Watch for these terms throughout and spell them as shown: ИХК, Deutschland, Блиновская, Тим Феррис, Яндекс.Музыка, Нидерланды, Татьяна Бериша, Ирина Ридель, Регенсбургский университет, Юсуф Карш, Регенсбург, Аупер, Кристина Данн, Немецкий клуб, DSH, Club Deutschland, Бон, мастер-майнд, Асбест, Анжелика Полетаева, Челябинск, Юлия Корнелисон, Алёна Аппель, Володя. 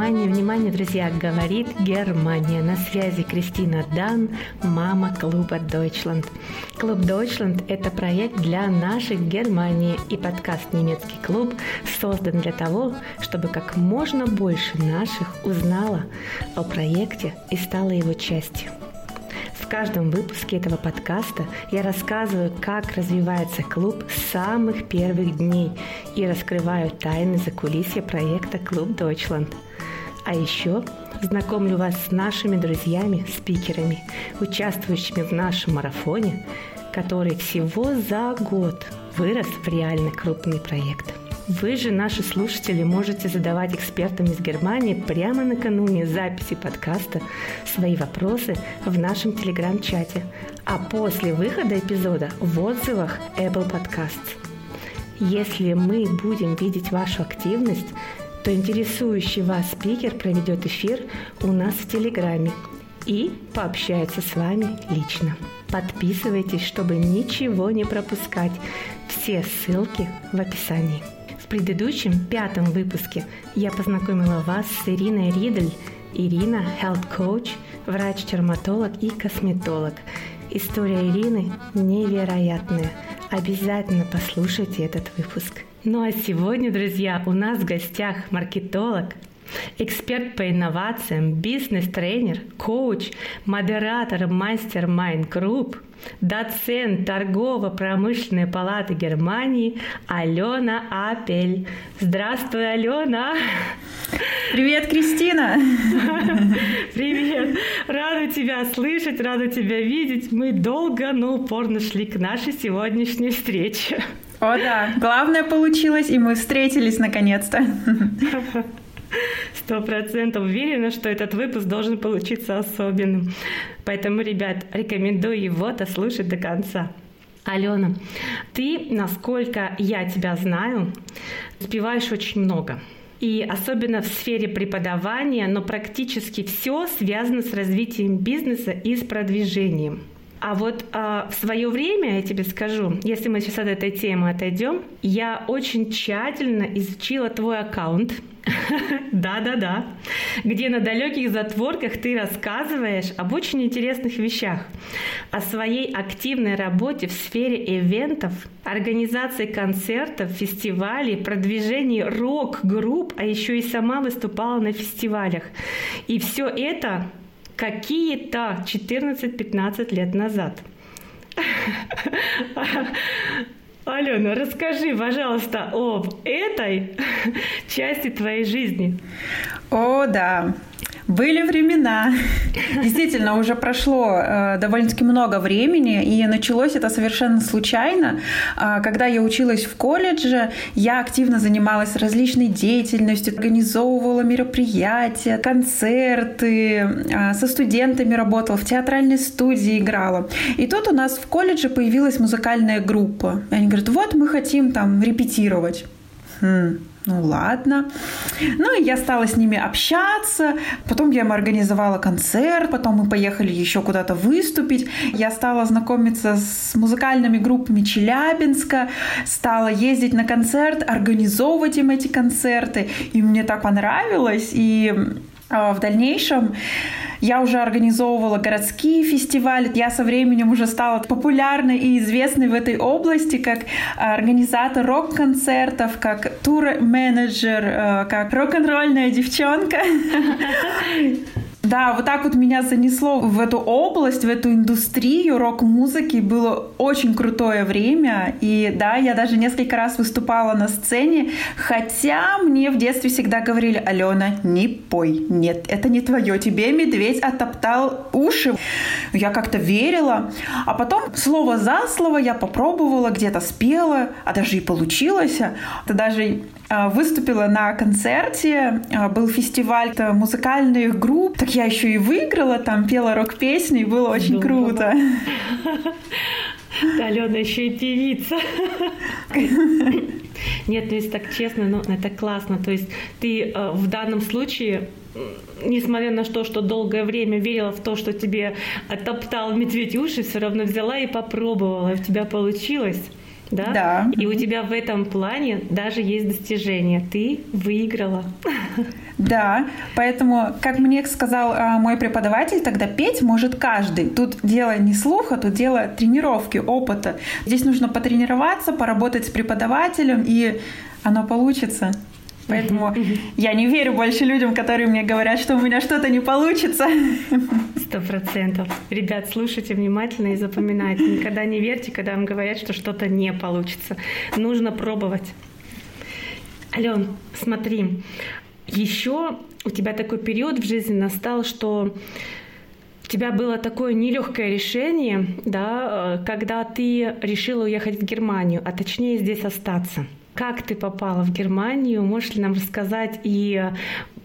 Внимание, друзья, говорит Германия. На связи Кристина Данн, мама клуба Deutschland. Клуб Deutschland – это проект для наших Германии, и подкаст «Немецкий клуб» создан для того, чтобы как можно больше наших узнало о проекте и стало его частью. В каждом выпуске этого подкаста я рассказываю, как развивается клуб с самых первых дней и раскрываю тайны закулисья проекта «Club Deutschland». А еще знакомлю вас с нашими друзьями, спикерами, участвующими в нашем марафоне, который всего за год вырос в реально крупный проект. Вы же, наши слушатели, можете задавать экспертам из Германии прямо накануне записи подкаста свои вопросы в нашем телеграм-чате, а после выхода эпизода в отзывах Apple Podcasts. Если мы будем видеть вашу активность, то интересующий вас спикер проведет эфир у нас в Телеграме и пообщается с вами лично. Подписывайтесь, чтобы ничего не пропускать. Все ссылки в описании. В предыдущем, 5-м выпуске я познакомила вас с Ириной Ридель. Ирина – health coach, врач-дерматолог и косметолог. История Ирины невероятная. Обязательно послушайте этот выпуск. Ну а сегодня, друзья, у нас в гостях маркетолог, эксперт по инновациям, бизнес-тренер, коуч, модератор Mastermind Group, доцент торгово-промышленной палаты Германии Алёна Аппель. Здравствуй, Алёна! Привет, Кристина! Привет! Рада тебя слышать, рада тебя видеть. Мы долго, но упорно шли к нашей сегодняшней встрече. О да, главное получилось, и мы встретились наконец-то. 100% уверена, что этот выпуск должен получиться особенным. Поэтому, ребят, рекомендую его дослушать до конца. Алёна, ты, насколько я тебя знаю, успеваешь очень много. И особенно в сфере преподавания, но практически все связано с развитием бизнеса и с продвижением. А вот в свое время, я тебе скажу, если мы сейчас от этой темы отойдем, я очень тщательно изучила твой аккаунт, да-да-да, где на далеких затворках ты рассказываешь об очень интересных вещах, о своей активной работе в сфере ивентов, организации концертов, фестивалей, продвижении рок-групп, а еще и сама выступала на фестивалях. И все это... какие-то 14-15 лет назад. Алёна, расскажи, пожалуйста, об этой части твоей жизни. О, да. Были времена. Действительно, уже прошло довольно-таки много времени, и началось это совершенно случайно. Когда я училась в колледже, я активно занималась различной деятельностью, организовывала мероприятия, концерты, со студентами работала, в театральной студии играла. И тут у нас в колледже появилась музыкальная группа. Они говорят, вот мы хотим там репетировать. Ну ладно. Ну и я стала с ними общаться. Потом я им организовала концерт. Потом мы поехали еще куда-то выступить. Я стала знакомиться с музыкальными группами Челябинска. Стала ездить на концерт, организовывать им эти концерты. И мне так понравилось. И в дальнейшем я уже организовывала городские фестивали. Я со временем уже стала популярной и известной в этой области как организатор рок-концертов, как тур-менеджер, как рок-н-ролльная девчонка. Да, вот так вот меня занесло в эту область, в эту индустрию рок-музыки. Было очень крутое время. И да, я даже несколько раз выступала на сцене. Хотя мне в детстве всегда говорили: «Алёна, не пой, нет, это не твое, тебе медведь оттоптал уши». Я как-то верила. А потом слово за слово я попробовала, где-то спела, а даже и получилось. Это даже... выступила на концерте, был фестиваль музыкальных групп, так я еще и выиграла, там пела рок-песни, и было очень круто. Алёна еще и певица. Нет, то есть так честно, но это классно. То есть ты в данном случае, несмотря на то, что долгое время верила в то, что тебе оттоптал медведь уши, все равно взяла и попробовала, и у тебя получилось. да? Да. И у тебя в этом плане даже есть достижения. Ты выиграла. Да, поэтому, как мне сказал мой преподаватель, тогда петь может каждый. Тут дело не слуха, тут дело тренировки, опыта. Здесь нужно потренироваться, поработать с преподавателем, и оно получится. Поэтому я не верю больше людям, которые мне говорят, что у меня что-то не получится. 100%. Ребят, слушайте внимательно и запоминайте. Никогда не верьте, когда вам говорят, что что-то не получится. Нужно пробовать. Алён, смотри, еще у тебя такой период в жизни настал, что у тебя было такое нелегкое решение, да, когда ты решила уехать в Германию, а точнее здесь остаться. Как ты попала в Германию? Можешь ли нам рассказать? И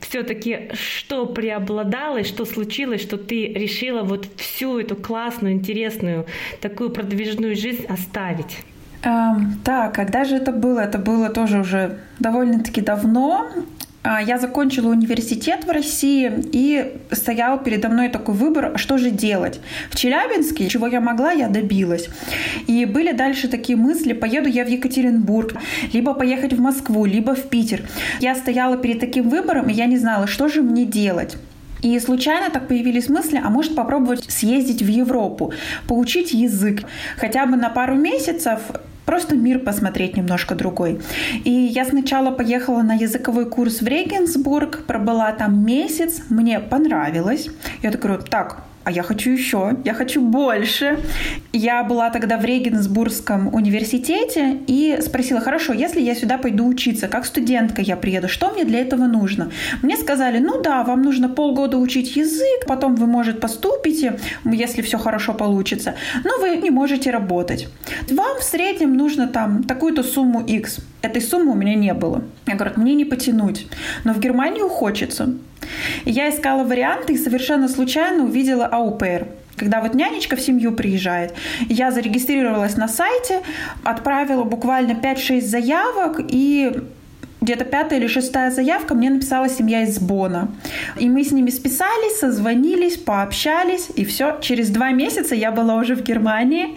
все-таки, что преобладало, что случилось, что ты решила вот всю эту классную, интересную, такую продвижную жизнь оставить? Так, когда же это было? Это было тоже уже довольно-таки давно. Я закончила университет в России, и стоял передо мной такой выбор, что же делать. В Челябинске, чего я могла, я добилась. И были дальше такие мысли, поеду я в Екатеринбург, либо поехать в Москву, либо в Питер. Я стояла перед таким выбором, и я не знала, что же мне делать. И случайно так появились мысли, а может попробовать съездить в Европу, поучить язык хотя бы на пару месяцев, просто мир посмотреть немножко другой. И я сначала поехала на языковой курс в Регенсбург, пробыла там месяц, мне понравилось. Я так говорю, так, а я хочу еще, я хочу больше. Я была тогда в Регенсбургском университете и спросила, хорошо, если я сюда пойду учиться, как студентка я приеду, что мне для этого нужно? Мне сказали, ну да, вам нужно полгода учить язык, потом вы, может, поступите, если все хорошо получится, но вы не можете работать. Вам в среднем нужно там такую-то сумму X. Этой суммы у меня не было. Я говорю, мне не потянуть, но в Германию хочется. И я искала варианты и совершенно случайно увидела «Аупер», когда вот нянечка в семью приезжает. Я зарегистрировалась на сайте, отправила буквально 5-6 заявок, и где-то 5-я или 6-я заявка мне написала семья из Бона. И мы с ними списались, созвонились, пообщались, и все. Через 2 месяца я была уже в Германии.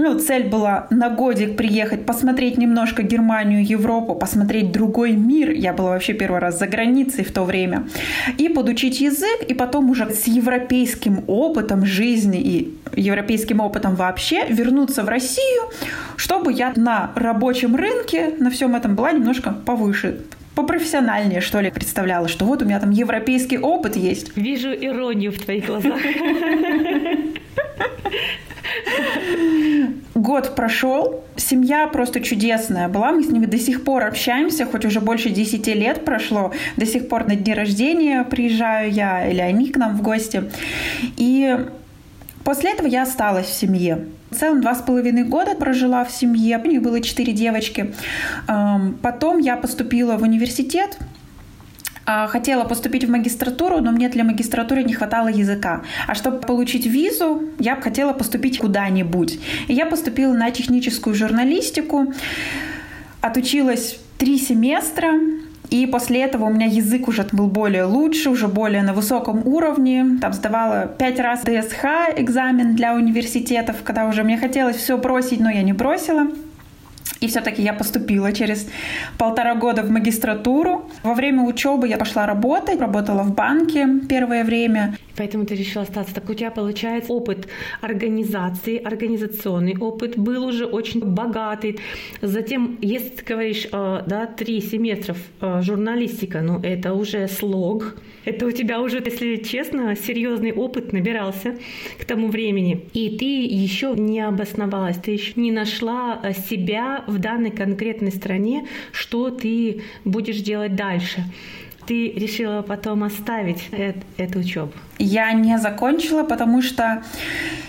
Ну, цель была на годик приехать, посмотреть немножко Германию, Европу, посмотреть другой мир. Я была вообще первый раз за границей в то время. И подучить язык, и потом уже с европейским опытом жизни и европейским опытом вообще вернуться в Россию, чтобы я на рабочем рынке на всем этом была немножко повыше, попрофессиональнее, что ли, представляла, что вот у меня там европейский опыт есть. Вижу иронию в твоих глазах. Год прошел, семья просто чудесная была, мы с ними до сих пор общаемся, хоть уже больше 10 лет прошло, до сих пор на дни рождения приезжаю я, или они к нам в гости. И после этого я осталась в семье. В целом 2,5 года прожила в семье, у них было 4 девочки. Потом я поступила в университет. Хотела поступить в магистратуру, но мне для магистратуры не хватало языка. А чтобы получить визу, я бы хотела поступить куда-нибудь. И я поступила на техническую журналистику, отучилась 3 семестра, и после этого у меня язык уже был более лучше, уже более на высоком уровне. Там сдавала 5 раз DSH экзамен для университетов, когда уже мне хотелось все бросить, но я не бросила. И все-таки я поступила через 1,5 года в магистратуру. Во время учебы я пошла работать, работала в банке первое время. Поэтому ты решила остаться. Так у тебя, получается, опыт организации, организационный опыт был уже очень богатый. Затем, если ты говоришь, да, 3 семестра журналистика, ну это уже слог. Это у тебя уже, если честно, серьезный опыт набирался к тому времени. И ты еще не обосновалась, ты еще не нашла себя в данной конкретной стране, что ты будешь делать дальше. Ты решила потом оставить эту учебу? Я не закончила, потому что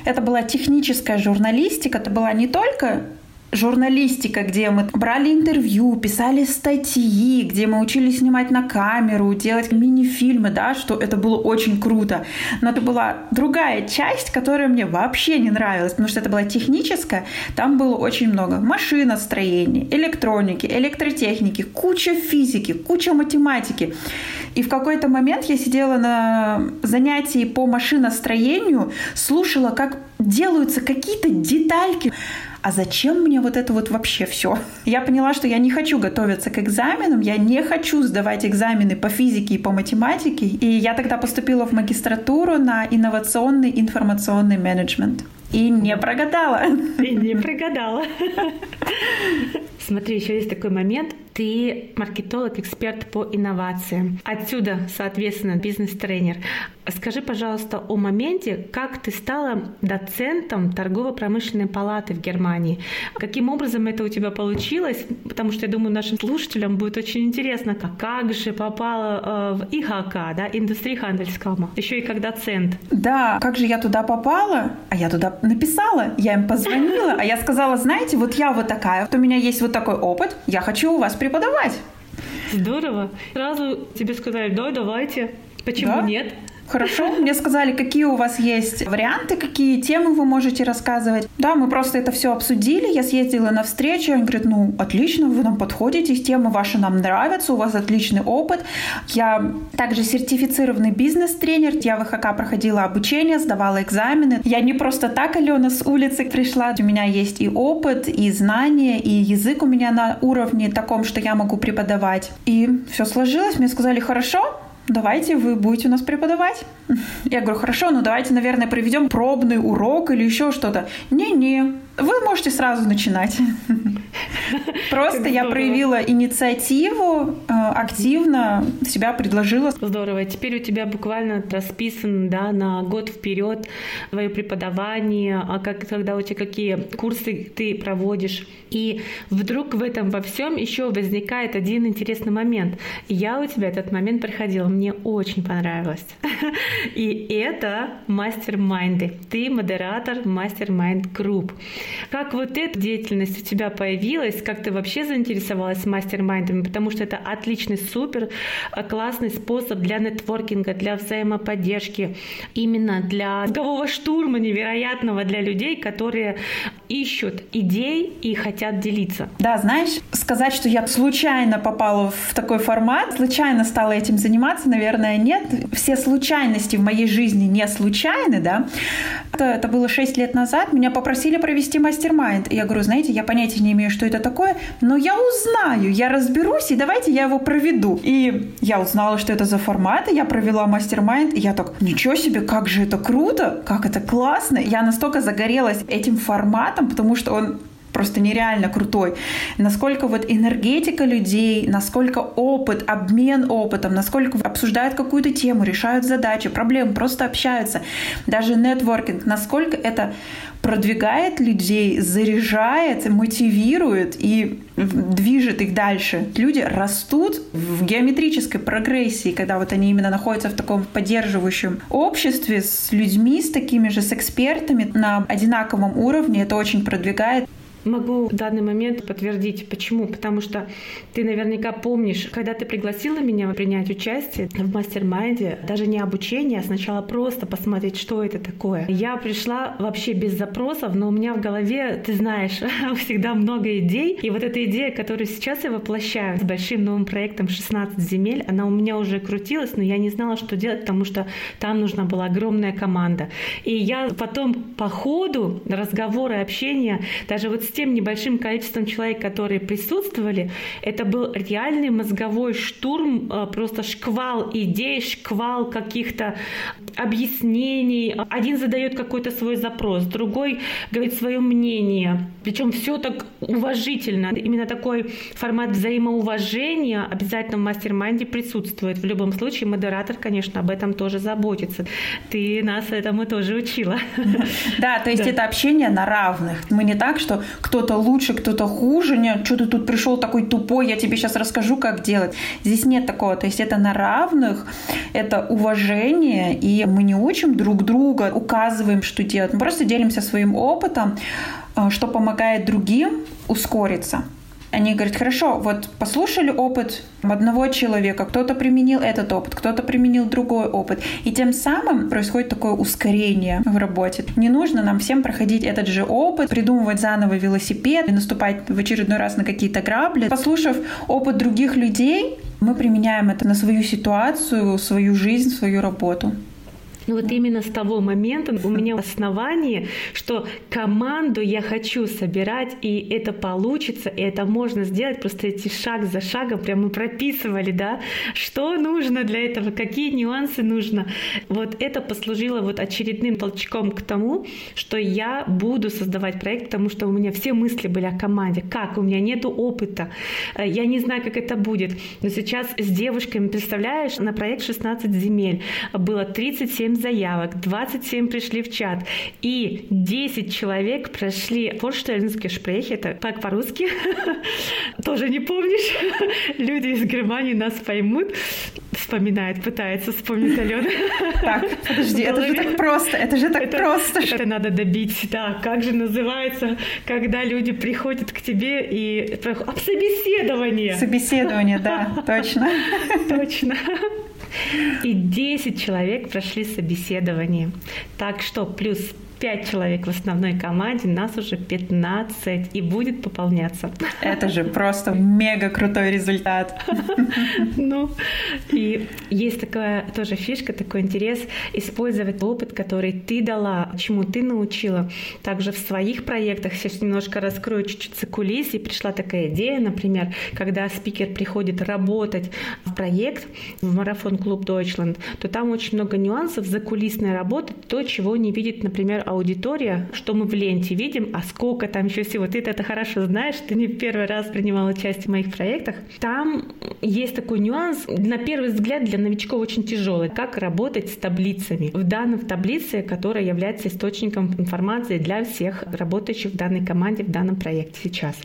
это была техническая журналистика. Это была не только журналистика, где мы брали интервью, писали статьи, где мы учились снимать на камеру, делать мини-фильмы, да, что это было очень круто. Но это была другая часть, которая мне вообще не нравилась, потому что это была техническая, там было очень много машиностроения, электроники, электротехники, куча физики, куча математики. И в какой-то момент я сидела на занятии по машиностроению, слушала, как делаются какие-то детальки. А зачем мне вот это вот вообще все? Я поняла, что я не хочу готовиться к экзаменам, я не хочу сдавать экзамены по физике и по математике. И я тогда поступила в магистратуру на инновационный информационный менеджмент. И не прогадала. И не прогадала. Смотри, еще есть такой момент. Ты маркетолог, эксперт по инновациям. Отсюда, соответственно, бизнес-тренер. Скажи, пожалуйста, о моменте, как ты стала доцентом торгово-промышленной палаты в Германии. Каким образом это у тебя получилось? Потому что, я думаю, нашим слушателям будет очень интересно, как же попала в ИХК, да, Индустриехандельскамmer, еще и как доцент. Да, как же я туда попала? А я туда написала, я им позвонила, а я сказала, знаете, вот я вот такая, вот у меня есть вот такой опыт, я хочу у вас преподавать. Здорово. Сразу тебе сказали, да, давайте. Почему да? Нет? Хорошо. Мне сказали, какие у вас есть варианты, какие темы вы можете рассказывать. Да, мы просто это все обсудили. Я съездила на встречу. Они говорят, ну, отлично, вы нам подходите, темы ваши нам нравятся, у вас отличный опыт. Я также сертифицированный бизнес-тренер. Я в ИХК проходила обучение, сдавала экзамены. Я не просто так, Алена, с улицы пришла. У меня есть и опыт, и знания, и язык у меня на уровне таком, что я могу преподавать. И все сложилось. Мне сказали, хорошо, давайте вы будете у нас преподавать. Я говорю, хорошо, ну давайте, наверное, проведем пробный урок или еще что-то. Не-не, вы можете сразу начинать. Просто я проявила инициативу, активно себя предложила. Здорово. Теперь у тебя буквально расписан, да, на год вперед твое преподавание, а как, когда у тебя какие курсы ты проводишь. И вдруг в этом во всем еще возникает один интересный момент. Я у тебя этот момент проходила, мне очень понравилось. И это мастер-майнды. Ты модератор мастер-майнд-групп. Как вот эта деятельность у тебя появилась, как ты вообще заинтересовалась мастер-майндами, потому что это отличный, супер классный способ для нетворкинга, для взаимоподдержки, именно для мозгового штурма невероятного для людей, которые ищут идей и хотят делиться. Да, знаешь, сказать, что я случайно попала в такой формат, случайно стала этим заниматься, наверное, нет. Все случайности в моей жизни не случайны, да. Это было 6 лет назад, меня попросили провести мастер-майнд. И я говорю, знаете, я понятия не имею, что это такое, но я узнаю, я разберусь, и давайте я его проведу. И я узнала, что это за формат, и я провела мастер-майнд, и я так, ничего себе, как же это круто, как это классно. Я настолько загорелась этим форматом, потому что он просто нереально крутой. Насколько вот энергетика людей, насколько опыт, обмен опытом, насколько обсуждают какую-то тему, решают задачи, проблемы, просто общаются. Даже нетворкинг. Насколько это продвигает людей, заряжает, мотивирует и движет их дальше. Люди растут в геометрической прогрессии, когда вот они именно находятся в таком поддерживающем обществе с людьми, с такими же, с экспертами на одинаковом уровне. Это очень продвигает. Могу в данный момент подтвердить. Почему? Потому что ты наверняка помнишь, когда ты пригласила меня принять участие в мастер-майнде, даже не обучение, а сначала просто посмотреть, что это такое. Я пришла вообще без запросов, но у меня в голове, ты знаешь, всегда много идей. И вот эта идея, которую сейчас я воплощаю с большим новым проектом «16 земель», она у меня уже крутилась, но я не знала, что делать, потому что там нужна была огромная команда. И я потом по ходу разговора, общения, даже вот с тем небольшим количеством человек, которые присутствовали, это был реальный мозговой штурм, просто шквал идей, шквал каких-то объяснений. Один задает какой-то свой запрос, другой говорит свое мнение. Причем все так уважительно. Именно такой формат взаимоуважения обязательно в мастер-майнде присутствует. В любом случае модератор, конечно, об этом тоже заботится. Ты нас этому тоже учила. Да, то есть это общение на равных. Мы не так, что кто-то лучше, кто-то хуже, нет, что ты тут пришел такой тупой, я тебе сейчас расскажу, как делать. Здесь нет такого, то есть это на равных, это уважение, и мы не учим друг друга, указываем, что делать, мы просто делимся своим опытом, что помогает другим ускориться. Они говорят, хорошо, вот послушали опыт одного человека, кто-то применил этот опыт, кто-то применил другой опыт. И тем самым происходит такое ускорение в работе. Не нужно нам всем проходить этот же опыт, придумывать заново велосипед и наступать в очередной раз на какие-то грабли. Послушав опыт других людей, мы применяем это на свою ситуацию, свою жизнь, свою работу. Но вот именно с того момента у меня основание, что команду я хочу собирать, и это получится, и это можно сделать. Просто эти шаг за шагом прям мы прописывали, да, что нужно для этого, какие нюансы нужно. Вот это послужило вот очередным толчком к тому, что я буду создавать проект, потому что у меня все мысли были о команде. Как? У меня нету опыта. Я не знаю, как это будет. Но сейчас с девушками, представляешь, на проект 16 земель было 37 заявок, 27 пришли в чат, и 10 человек прошли форштеллинские шпрехи, это как по-русски, тоже не помнишь, люди из Германии нас поймут, вспоминает, пытается вспомнить Алёна. Так, подожди, это же так просто, Это надо добить, да, как же называется, когда люди приходят к тебе и... Собеседование! Собеседование, да, точно. Точно. И 10 человек прошли собеседование. Так что плюс 5 человек в основной команде, нас уже 15 и будет пополняться. Это же просто мега крутой результат. Ну, и есть такая тоже фишка, такой интерес использовать опыт, который ты дала, чему ты научила. Также в своих проектах, сейчас немножко раскрою чуть-чуть за кулисы, и пришла такая идея, например, когда спикер приходит работать в проект, в марафон Club Deutschland, то там очень много нюансов закулисной работы, то, чего не видит, например, аудитория, что мы в ленте видим, а сколько там еще всего. Ты это хорошо знаешь, ты не в первый раз принимала участие в моих проектах. Там есть такой нюанс, на первый взгляд для новичков очень тяжелый, как работать с таблицами. В данной таблице, которая является источником информации для всех работающих в данной команде, в данном проекте сейчас.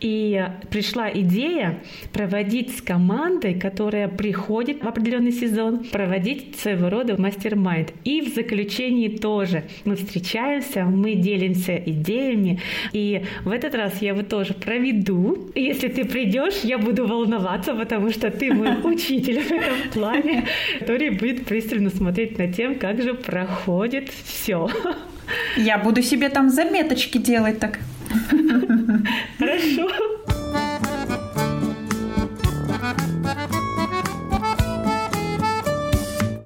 И пришла идея проводить с командой, которая приходит в определенный сезон, проводить своего рода мастер-майнд. И в заключении тоже мы встречаемся, мы делимся идеями. И в этот раз я его тоже проведу. Если ты придешь, я буду волноваться, потому что ты мой учитель в этом плане, который будет пристально смотреть на тем, как же проходит все. Я буду себе там заметочки делать так. Хорошо.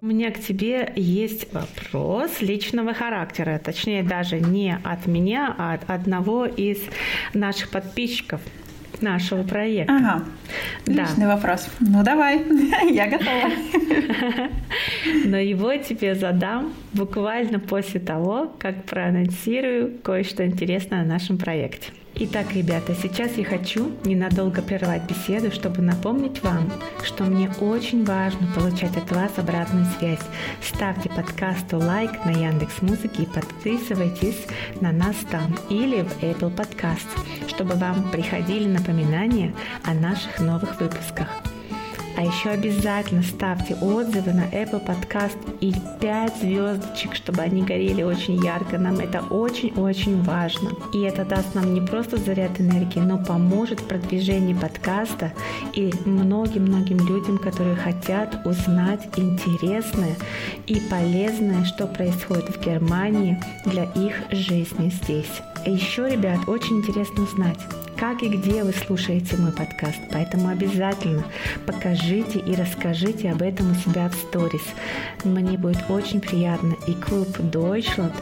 У меня к тебе есть вопрос личного характера, точнее даже не от меня, а от одного из наших подписчиков нашего проекта. Ага, личный вопрос. Ну давай, я готова. Но его тебе задам буквально после того, как проанонсирую кое-что интересное о нашем проекте. Итак, ребята, сейчас я хочу ненадолго прервать беседу, чтобы напомнить вам, что мне очень важно получать от вас обратную связь. Ставьте подкасту лайк на Яндекс.Музыке и подписывайтесь на нас там или в Apple Podcast, чтобы вам приходили напоминания о наших новых выпусках. А еще обязательно ставьте отзывы на Apple Podcast и 5 звездочек, чтобы они горели очень ярко. Нам это очень-очень важно. И это даст нам не просто заряд энергии, но поможет в продвижении подкаста и многим-многим людям, которые хотят узнать интересное и полезное, что происходит в Германии для их жизни здесь. А еще, ребят, очень интересно узнать, как и где вы слушаете мой подкаст, поэтому обязательно покажите и расскажите об этом у себя в сторис. Мне будет очень приятно, и клуб Deutschland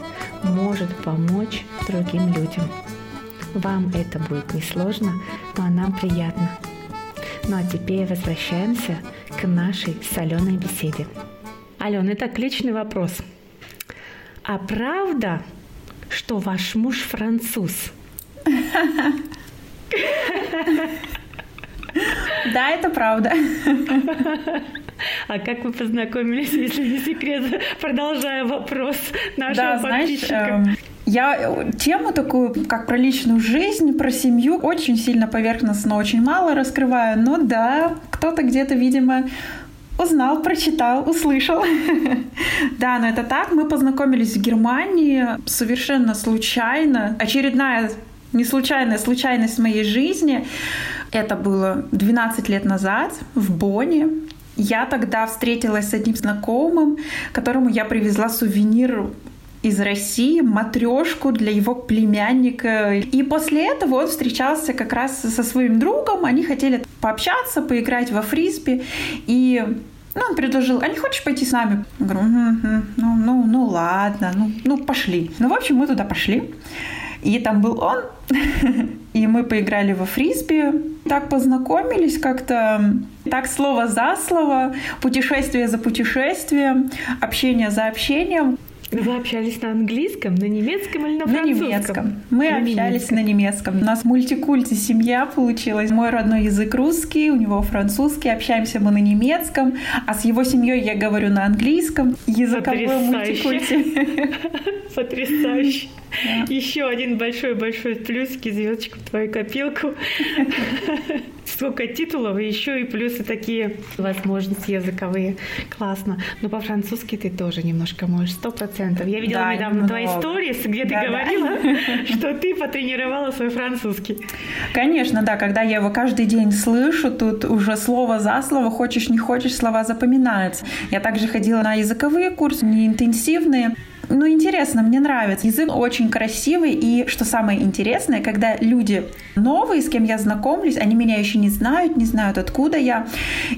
может помочь другим людям. Вам это будет несложно, но нам приятно. Ну а теперь возвращаемся к нашей с Алёной беседе. Алёна, итак, личный вопрос. А правда, что ваш муж француз? Да, это правда. А как вы познакомились, если не секрет? Продолжая вопрос нашего подписчика. Знаешь, я тему такую, как про личную жизнь, про семью, очень сильно поверхностно, очень мало раскрываю. Но да, кто-то где-то, видимо, узнал, прочитал, услышал. Да, но это так. Мы познакомились в Германии совершенно случайно. Очередная неслучайная случайность в моей жизни. Это было 12 лет назад в Боне. Я тогда встретилась с одним знакомым, которому я привезла сувенир из России, матрешку для его племянника. И после этого он встречался как раз со своим другом. Они хотели пообщаться, поиграть во фрисби. И Ну, он предложил, а не хочешь пойти с нами? Я говорю, ну ладно, ну пошли. Ну, в общем, мы туда пошли. И там был он, и мы поиграли во фрисби, так познакомились как-то, так слово за слово, путешествие за путешествием, общение за общением. Вы общались на английском, на немецком или на французском? На немецком. Мы общались на немецком. У нас мультикульти семья получилась. Мой родной язык русский, у него французский. Общаемся мы на немецком. А с его семьей я говорю на английском. Языковое мультикульти. Потрясающе. Еще один большой-большой плюсик и звездочку в твою копилку. Сколько титулов, и еще и плюсы такие возможности языковые. Классно. Но по-французски ты тоже немножко можешь, 100%. Я видела недавно твои сторис, где ты говорила, что ты потренировала свой французский. Конечно, да. Когда я его каждый день слышу, тут уже слово за слово, хочешь не хочешь, слова запоминаются. Я также ходила на языковые курсы, не интенсивные. Ну, интересно, мне нравится. Язык очень красивый, и, что самое интересное, когда люди новые, с кем я знакомлюсь, они меня еще не знают, откуда я,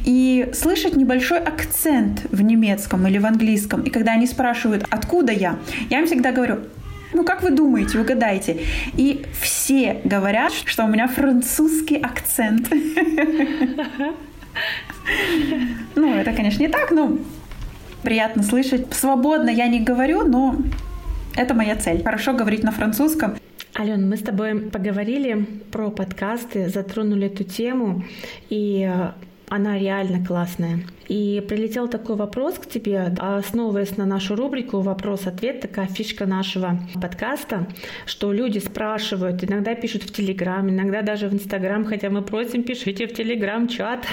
и слышат небольшой акцент в немецком или в английском, и когда они спрашивают, откуда я им всегда говорю, ну, как вы думаете, угадайте. И все говорят, что у меня французский акцент. Ну, это, конечно, не так, но... Приятно слышать. Свободно я не говорю, но это моя цель. Хорошо говорить на французском. Алён, мы с тобой поговорили про подкасты, затронули эту тему, и она реально классная. И прилетел такой вопрос к тебе, основываясь на нашу рубрику «Вопрос-ответ», такая фишка нашего подкаста, что люди спрашивают, иногда пишут в Телеграм, иногда даже в Инстаграм, хотя мы просим, пишите в Телеграм-чат.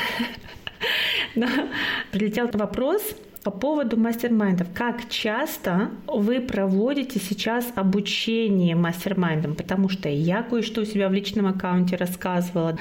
Прилетел вопрос по поводу мастер-майндов. Как часто вы проводите сейчас обучение мастер-майндам? Потому что я кое-что у себя в личном аккаунте рассказывала,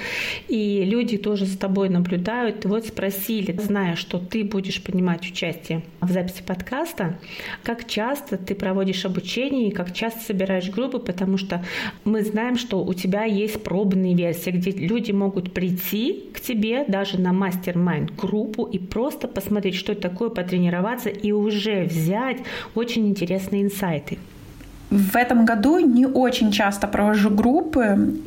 и люди тоже за тобой наблюдают. И вот спросили, зная, что ты будешь принимать участие в записи подкаста, как часто ты проводишь обучение и как часто собираешь группы, потому что мы знаем, что у тебя есть пробные версии, где люди могут прийти к тебе даже на мастер-майнд группу и просто посмотреть, что это такое, тренироваться и уже взять очень интересные инсайты. В этом году не очень часто провожу группы.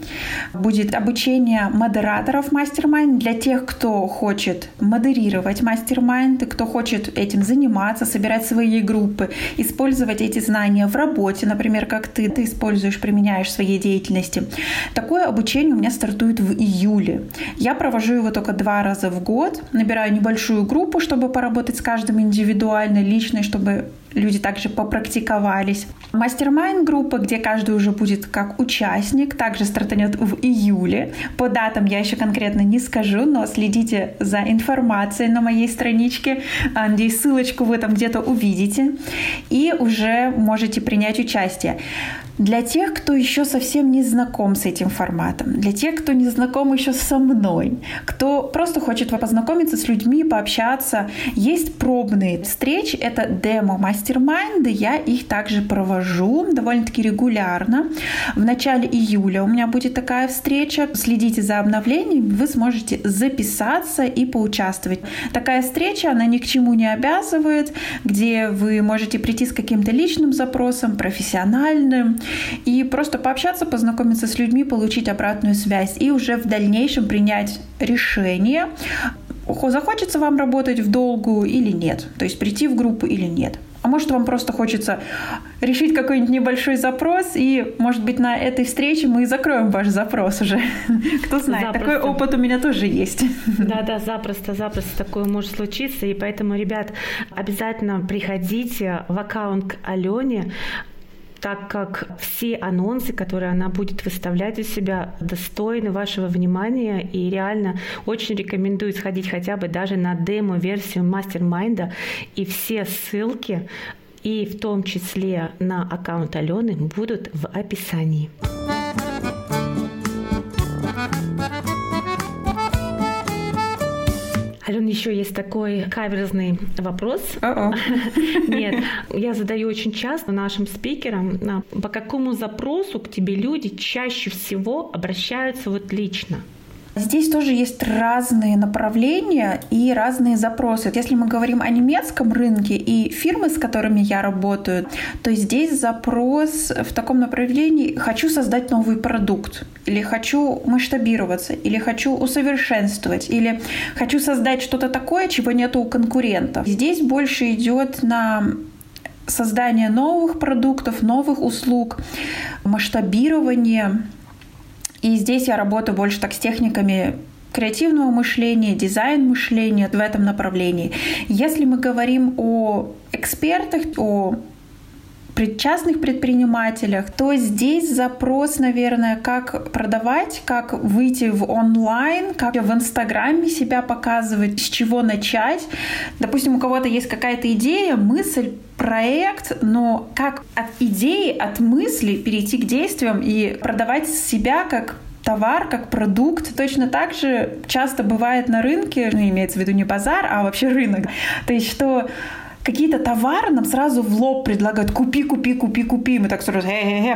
Будет обучение модераторов мастер-майнд для тех, кто хочет модерировать мастер-майнд, кто хочет этим заниматься, собирать свои группы, использовать эти знания в работе, например, как ты используешь, применяешь в своей деятельности. Такое обучение у меня стартует в июле. Я провожу его только 2 раза в год, набираю небольшую группу, чтобы поработать с каждым индивидуально, лично, чтобы люди также попрактиковались. Мастер-майнд-группа, где каждый уже будет как участник, также стартанет в июле. По датам я еще конкретно не скажу, но следите за информацией на моей страничке. Надеюсь, ссылочку вы там где-то увидите. И уже можете принять участие. Для тех, кто еще совсем не знаком с этим форматом, для тех, кто не знаком еще со мной, кто просто хочет познакомиться с людьми, пообщаться, есть пробные встречи, это демо-мастер-майнды, я их также провожу довольно-таки регулярно. В начале июля у меня будет такая встреча, следите за обновлениями, вы сможете записаться и поучаствовать. Такая встреча, она ни к чему не обязывает, где вы можете прийти с каким-то личным запросом, профессиональным, и просто пообщаться, познакомиться с людьми, получить обратную связь и уже в дальнейшем принять решение, захочется вам работать в долгую или нет, то есть прийти в группу или нет. А может, вам просто хочется решить какой-нибудь небольшой запрос, и, может быть, на этой встрече мы и закроем ваш запрос уже. Кто знает, запросто. Такой опыт у меня тоже есть. Да, запросто такое может случиться, и поэтому, ребят, обязательно приходите в аккаунт к Алёне, так как все анонсы, которые она будет выставлять у себя, достойны вашего внимания, и реально очень рекомендую сходить хотя бы даже на демо-версию мастер-майнда, и все ссылки, и в том числе на аккаунт Алёны, будут в описании. Алён, еще есть такой каверзный вопрос. Нет, я задаю очень часто нашим спикерам, по какому запросу к тебе люди чаще всего обращаются вот лично? Здесь тоже есть разные направления и разные запросы. Если мы говорим о немецком рынке и фирмы, с которыми я работаю, то здесь запрос в таком направлении: хочу создать новый продукт, или хочу масштабироваться, или хочу усовершенствовать, или хочу создать что-то такое, чего нет у конкурентов. Здесь больше идет на создание новых продуктов, новых услуг, масштабирование. И здесь я работаю больше так с техниками креативного мышления, дизайн-мышления в этом направлении. Если мы говорим о экспертах, о частных предпринимателях, то здесь запрос, наверное, как продавать, как выйти в онлайн, как в Инстаграме себя показывать, с чего начать. Допустим, у кого-то есть какая-то идея, мысль, проект, но как от идеи, от мысли перейти к действиям и продавать себя как товар, как продукт. Точно так же часто бывает на рынке, имеется в виду не базар, а вообще рынок. То есть что какие-то товары нам сразу в лоб предлагают: купи, купи, купи, купи. Мы так сразу: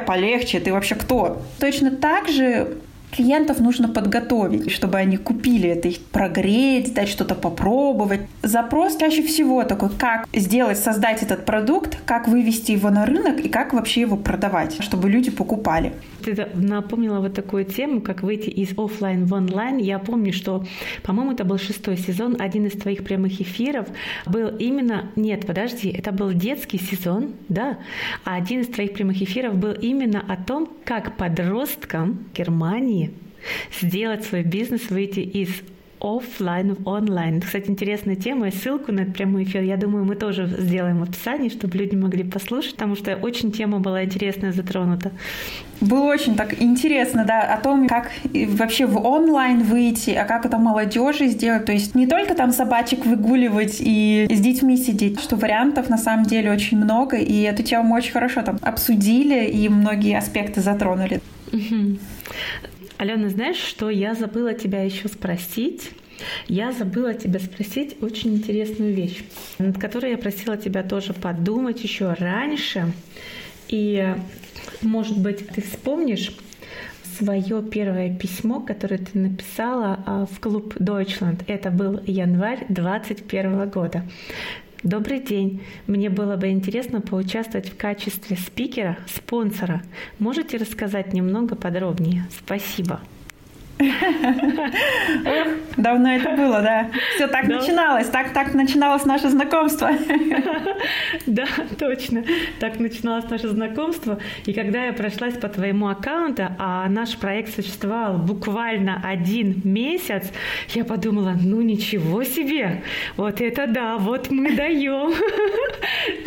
полегче, ты вообще кто? Точно так же клиентов нужно подготовить, чтобы они купили это, их прогреть, дать что-то попробовать. Запрос чаще всего такой: как сделать, создать этот продукт, как вывести его на рынок и как вообще его продавать, чтобы люди покупали. Ты напомнила вот такую тему, как выйти из офлайн в онлайн. Я помню, что, по-моему, это был 6-й сезон, один из твоих прямых эфиров был именно... Нет, подожди, это был детский сезон, да? А один из твоих прямых эфиров был именно о том, как подросткам Германии сделать свой бизнес, выйти из офлайн в онлайн. Кстати, интересная тема, и ссылку на этот прямой эфир, я думаю, мы тоже сделаем в описании, чтобы люди могли послушать, потому что очень тема была интересная, затронута. Было очень так интересно, да, о том, как вообще в онлайн выйти, а как это молодежи сделать. То есть не только там собачек выгуливать и с детьми сидеть, что вариантов на самом деле очень много, и эту тему очень хорошо там обсудили и многие аспекты затронули. Угу. Алёна, знаешь, что я забыла тебя еще спросить? Я забыла тебя спросить очень интересную вещь, над которой я просила тебя тоже подумать еще раньше. И, может быть, ты вспомнишь свое первое письмо, которое ты написала в Club Deutschland. Это был январь 2021 года. Добрый день. Мне было бы интересно поучаствовать в качестве спикера, спонсора. Можете рассказать немного подробнее? Спасибо. Давно это было, да? Все так начиналось, так начиналось наше знакомство. Да, точно. Так начиналось наше знакомство. И когда я прошлась по твоему аккаунту, а наш проект существовал буквально 1 месяц, я подумала: ну ничего себе! Вот это да, вот мы даем,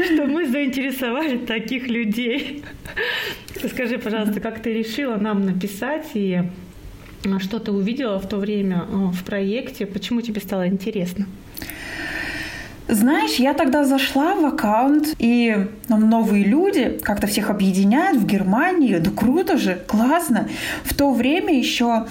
что мы заинтересовали таких людей. Скажи, пожалуйста, как ты решила нам написать и что ты увидела в то время в проекте? Почему тебе стало интересно? Знаешь, я тогда зашла в аккаунт, и новые люди как-то всех объединяют в Германии. Да круто же, классно. В то время еще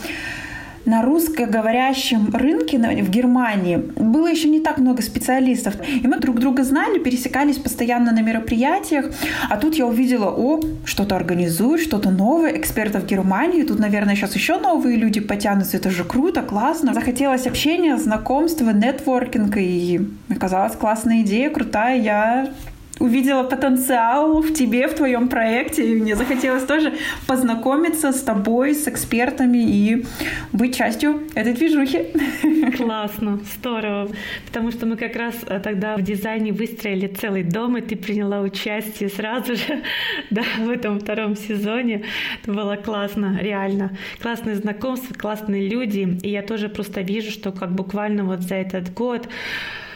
на русскоговорящем рынке в Германии было еще не так много специалистов. И мы друг друга знали, пересекались постоянно на мероприятиях. А тут я увидела: о, что-то организуют, что-то новое, экспертов Германии. Тут, наверное, сейчас еще новые люди потянутся. Это же круто, классно. Захотелось общения, знакомства, нетворкинга. И мне казалось, классная идея, крутая. Я увидела потенциал в тебе, в твоем проекте, и мне захотелось тоже познакомиться с тобой, с экспертами и быть частью этой движухи. Классно, здорово. Потому что мы как раз тогда в дизайне выстроили целый дом, и ты приняла участие сразу же, да, в этом 2-м сезоне. Это было классно, реально. Классные знакомства, классные люди. И я тоже просто вижу, что как буквально вот за этот год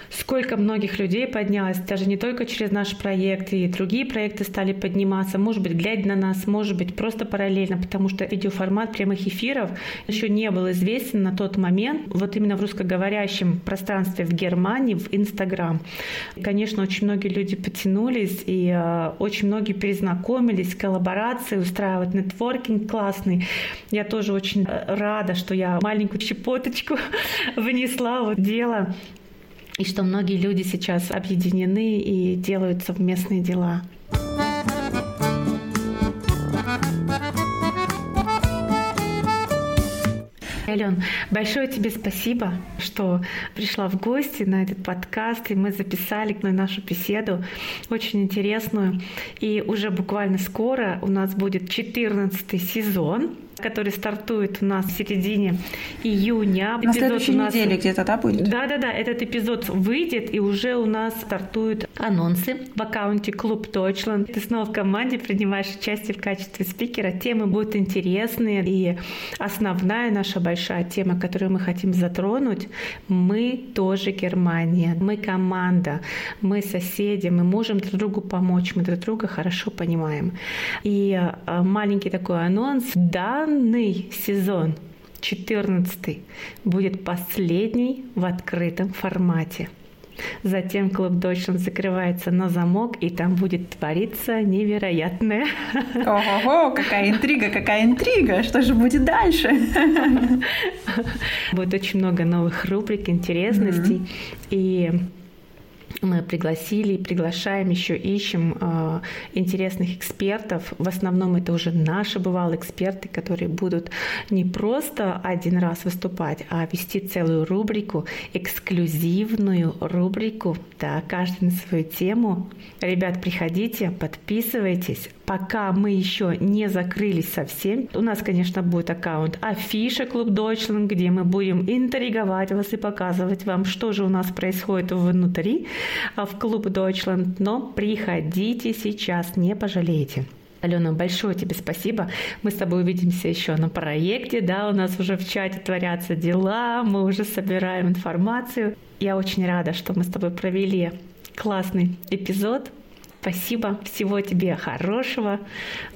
сколько многих людей поднялось, даже не только через наш проект, и другие проекты стали подниматься, может быть, глядя на нас, может быть, просто параллельно, потому что видеоформат прямых эфиров еще не был известен на тот момент, вот именно в русскоговорящем пространстве в Германии, в Инстаграм. Конечно, очень многие люди потянулись, и очень многие перезнакомились, коллаборации устраивают, нетворкинг классный. Я тоже очень рада, что я маленькую щепоточку внесла в дело. И что многие люди сейчас объединены и делают совместные дела. Алён, большое тебе спасибо, что пришла в гости на этот подкаст, и мы записали нашу беседу, очень интересную. И уже буквально скоро у нас будет 14-й сезон, который стартует у нас в середине июня. На следующей неделе где-то, да, будет? Да-да-да, этот эпизод выйдет, и уже у нас стартуют анонсы в аккаунте Club Deutschland. Ты снова в команде, принимаешь участие в качестве спикера. Темы будут интересные, и основная наша большая тема, которую мы хотим затронуть, мы тоже Германия, мы команда, мы соседи, мы можем друг другу помочь, мы друг друга хорошо понимаем. И маленький такой анонс, да, данный сезон, 14-й, будет последний в открытом формате. Затем клуб Deutschland закрывается на замок, и там будет твориться невероятное. Ого-го, какая интрига, что же будет дальше? Будет очень много новых рубрик, интересностей, и мы пригласили, приглашаем, еще ищем интересных экспертов. В основном это уже наши бывалые эксперты, которые будут не просто один раз выступать, а вести целую рубрику, эксклюзивную рубрику. Да, каждый на свою тему. Ребят, приходите, подписывайтесь. Пока мы еще не закрылись совсем. У нас, конечно, будет аккаунт Афиша Club Deutschland, где мы будем интриговать вас и показывать вам, что же у нас происходит внутри в Club Deutschland. Но приходите сейчас, не пожалеете. Алёна, большое тебе спасибо. Мы с тобой увидимся еще на проекте. Да, у нас уже в чате творятся дела, мы уже собираем информацию. Я очень рада, что мы с тобой провели классный эпизод. Спасибо, всего тебе хорошего,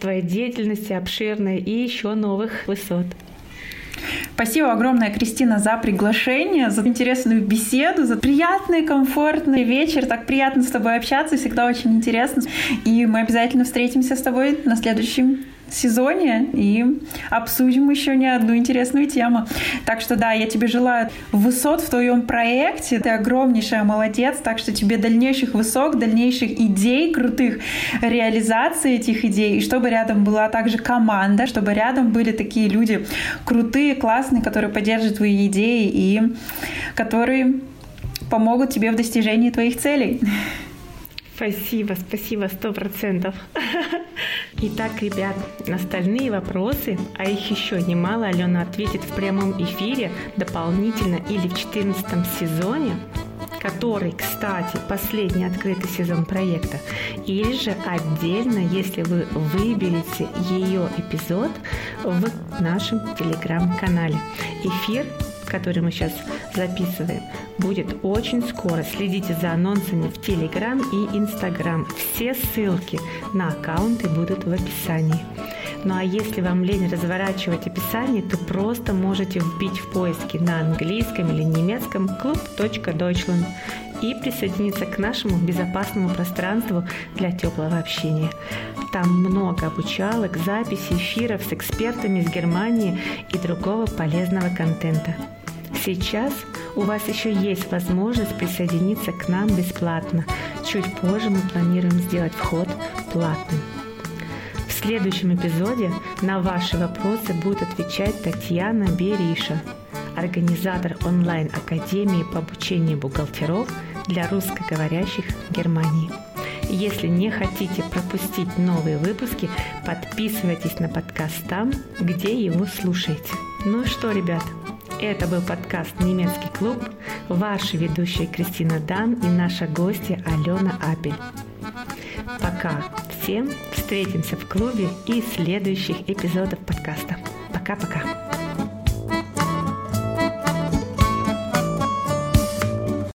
твоей деятельности обширной и еще новых высот. Спасибо огромное, Кристина, за приглашение, за интересную беседу, за приятный, комфортный вечер. Так приятно с тобой общаться, всегда очень интересно. И мы обязательно встретимся с тобой на следующем сезоне и обсудим еще не одну интересную тему. Так что да, я тебе желаю высот в твоем проекте. Ты огромнейшая молодец, так что тебе дальнейших высот, дальнейших идей, крутых реализаций этих идей. И чтобы рядом была также команда, чтобы рядом были такие люди крутые, классные, которые поддержат твои идеи и которые помогут тебе в достижении твоих целей. Спасибо, спасибо, 100%. Итак, ребят, на остальные вопросы, а их еще немало, Алёна ответит в прямом эфире дополнительно или в 14-м сезоне, который, кстати, последний открытый сезон проекта, или же отдельно, если вы выберете ее эпизод в нашем телеграм-канале. Эфир, который мы сейчас записываем, будет очень скоро. Следите за анонсами в Телеграм и Инстаграм. Все ссылки на аккаунты будут в описании. Ну а если вам лень разворачивать описание, то просто можете вбить в поиске на английском или немецком club.deutschland и присоединиться к нашему безопасному пространству для теплого общения. Там много обучалок, записей, эфиров с экспертами из Германии и другого полезного контента. Сейчас у вас еще есть возможность присоединиться к нам бесплатно. Чуть позже мы планируем сделать вход платным. В следующем эпизоде на ваши вопросы будет отвечать Татьяна Бериша, организатор онлайн-академии по обучению бухгалтеров для русскоговорящих Германии. Если не хотите пропустить новые выпуски, подписывайтесь на подкаст там, где его слушаете. Ну что, ребят, это был подкаст «Немецкий клуб». Ваши ведущие Кристина Данн и наша гостья Алёна Аппель. Пока всем. Встретимся в клубе и следующих эпизодов подкаста. Пока-пока.